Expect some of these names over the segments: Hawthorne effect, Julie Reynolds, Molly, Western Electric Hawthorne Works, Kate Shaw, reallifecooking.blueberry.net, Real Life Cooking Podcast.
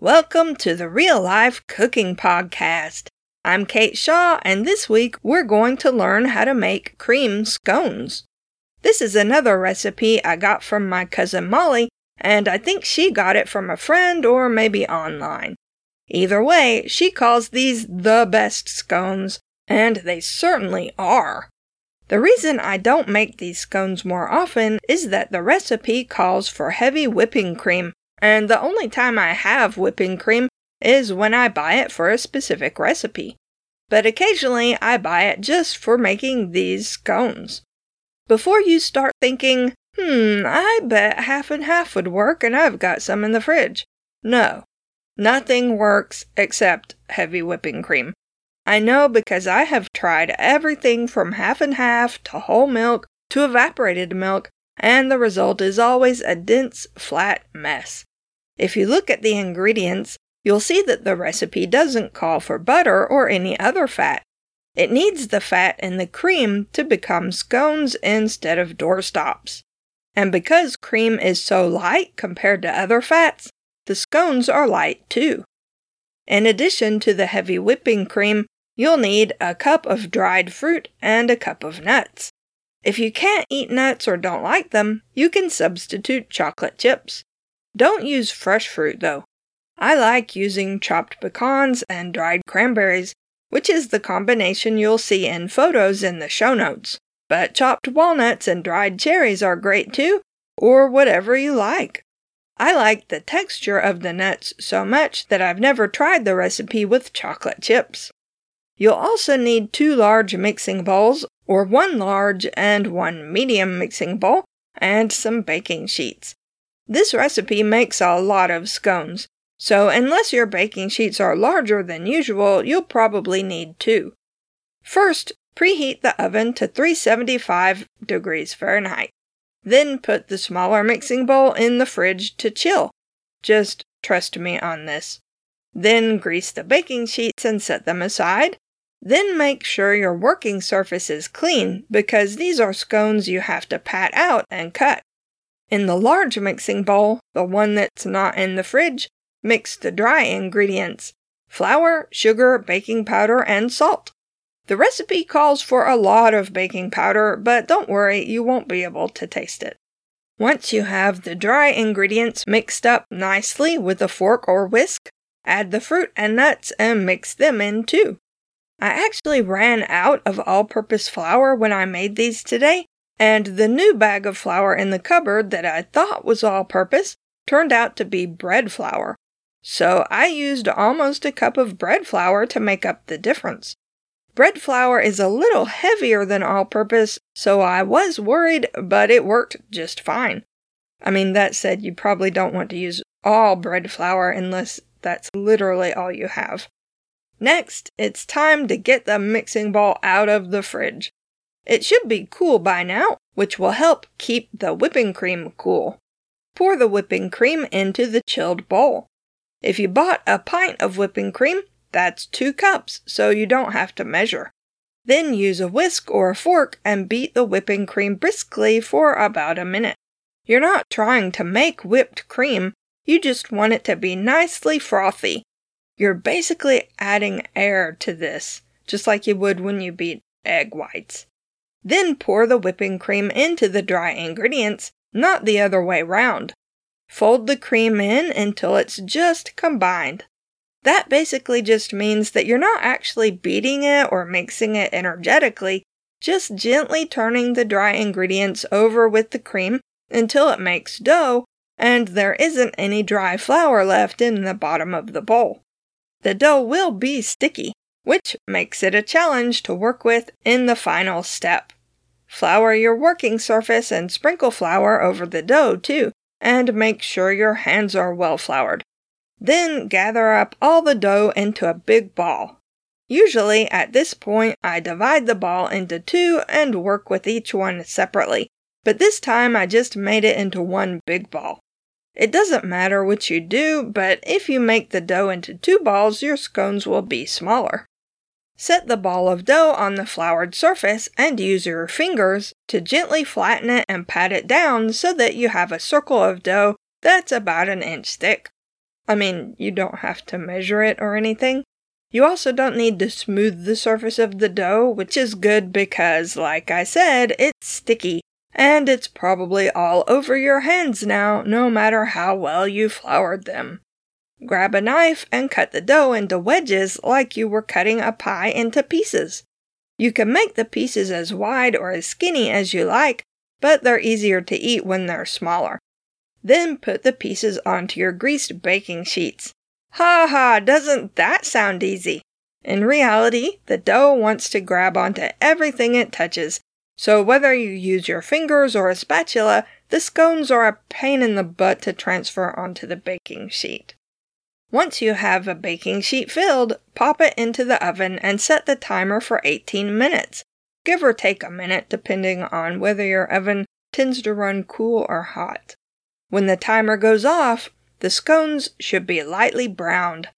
Welcome to the Real Life Cooking Podcast. I'm Kate Shaw, and this week we're going to learn how to make cream scones. This is another recipe I got from my cousin Molly, and I think she got it from a friend or maybe online. Either way, she calls these the best scones, and they certainly are. The reason I don't make these scones more often is that the recipe calls for heavy whipping cream, and the only time I have whipping cream is when I buy it for a specific recipe. But occasionally I buy it just for making these scones. Before you start thinking, I bet half and half would work and I've got some in the fridge. No, nothing works except heavy whipping cream. I know because I have tried everything from half and half to whole milk to evaporated milk, and the result is always a dense, flat mess. If you look at the ingredients, you'll see that the recipe doesn't call for butter or any other fat. It needs the fat in the cream to become scones instead of doorstops. And because cream is so light compared to other fats, the scones are light too. In addition to the heavy whipping cream, you'll need a cup of dried fruit and a cup of nuts. If you can't eat nuts or don't like them, you can substitute chocolate chips. Don't use fresh fruit though. I like using chopped pecans and dried cranberries, which is the combination you'll see in photos in the show notes. But chopped walnuts and dried cherries are great too, or whatever you like. I like the texture of the nuts so much that I've never tried the recipe with chocolate chips. You'll also need 2 large mixing bowls, or 1 large and 1 medium mixing bowl, and some baking sheets. This recipe makes a lot of scones. So unless your baking sheets are larger than usual, you'll probably need 2. First, preheat the oven to 375 degrees Fahrenheit. Then put the smaller mixing bowl in the fridge to chill. Just trust me on this. Then grease the baking sheets and set them aside. Then make sure your working surface is clean, because these are scones you have to pat out and cut. In the large mixing bowl, the one that's not in the fridge, mix the dry ingredients: flour, sugar, baking powder, and salt. The recipe calls for a lot of baking powder, but don't worry, you won't be able to taste it. Once you have the dry ingredients mixed up nicely with a fork or whisk, add the fruit and nuts and mix them in too. I actually ran out of all-purpose flour when I made these today, and the new bag of flour in the cupboard that I thought was all-purpose turned out to be bread flour. So I used almost a cup of bread flour to make up the difference. Bread flour is a little heavier than all-purpose, so I was worried, but it worked just fine. I mean, that said, you probably don't want to use all bread flour unless that's literally all you have. Next, it's time to get the mixing bowl out of the fridge. It should be cool by now, which will help keep the whipping cream cool. Pour the whipping cream into the chilled bowl. If you bought a pint of whipping cream, that's 2 cups, so you don't have to measure. Then use a whisk or a fork and beat the whipping cream briskly for about a minute. You're not trying to make whipped cream, you just want it to be nicely frothy. You're basically adding air to this, just like you would when you beat egg whites. Then pour the whipping cream into the dry ingredients, not the other way round. Fold the cream in until it's just combined. That basically just means that you're not actually beating it or mixing it energetically, just gently turning the dry ingredients over with the cream until it makes dough and there isn't any dry flour left in the bottom of the bowl. The dough will be sticky, which makes it a challenge to work with in the final step. Flour your working surface and sprinkle flour over the dough too, and make sure your hands are well floured. Then gather up all the dough into a big ball. Usually at this point I divide the ball into 2 and work with each one separately, but this time I just made it into one big ball. It doesn't matter what you do, but if you make the dough into 2 balls, your scones will be smaller. Set the ball of dough on the floured surface and use your fingers to gently flatten it and pat it down so that you have a circle of dough that's about an inch thick. I mean, you don't have to measure it or anything. You also don't need to smooth the surface of the dough, which is good because, like I said, it's sticky. And it's probably all over your hands now, no matter how well you floured them. Grab a knife and cut the dough into wedges like you were cutting a pie into pieces. You can make the pieces as wide or as skinny as you like, but they're easier to eat when they're smaller. Then put the pieces onto your greased baking sheets. Ha ha, doesn't that sound easy? In reality, the dough wants to grab onto everything it touches, so whether you use your fingers or a spatula, the scones are a pain in the butt to transfer onto the baking sheet. Once you have a baking sheet filled, pop it into the oven and set the timer for 18 minutes, give or take a minute depending on whether your oven tends to run cool or hot. When the timer goes off, the scones should be lightly browned.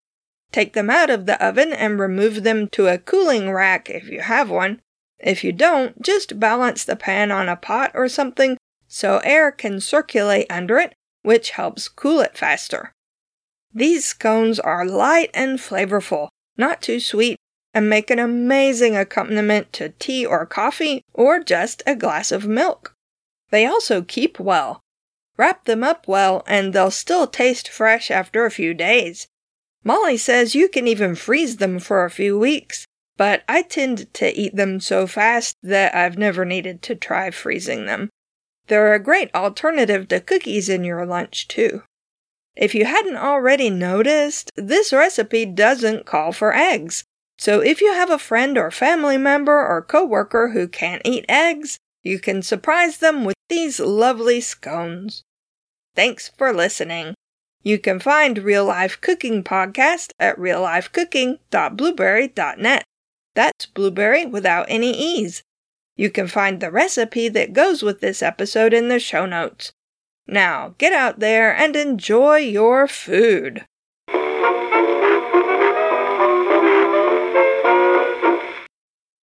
Take them out of the oven and remove them to a cooling rack if you have one. If you don't, just balance the pan on a pot or something so air can circulate under it, which helps cool it faster. These scones are light and flavorful, not too sweet, and make an amazing accompaniment to tea or coffee or just a glass of milk. They also keep well. Wrap them up well and they'll still taste fresh after a few days. Molly says you can even freeze them for a few weeks, but I tend to eat them so fast that I've never needed to try freezing them. They're a great alternative to cookies in your lunch too. If you hadn't already noticed, this recipe doesn't call for eggs. So if you have a friend or family member or coworker who can't eat eggs, you can surprise them with these lovely scones. Thanks for listening. You can find Real Life Cooking Podcast at reallifecooking.blueberry.net. That's blueberry without any E's. You can find the recipe that goes with this episode in the show notes. Now, get out there and enjoy your food.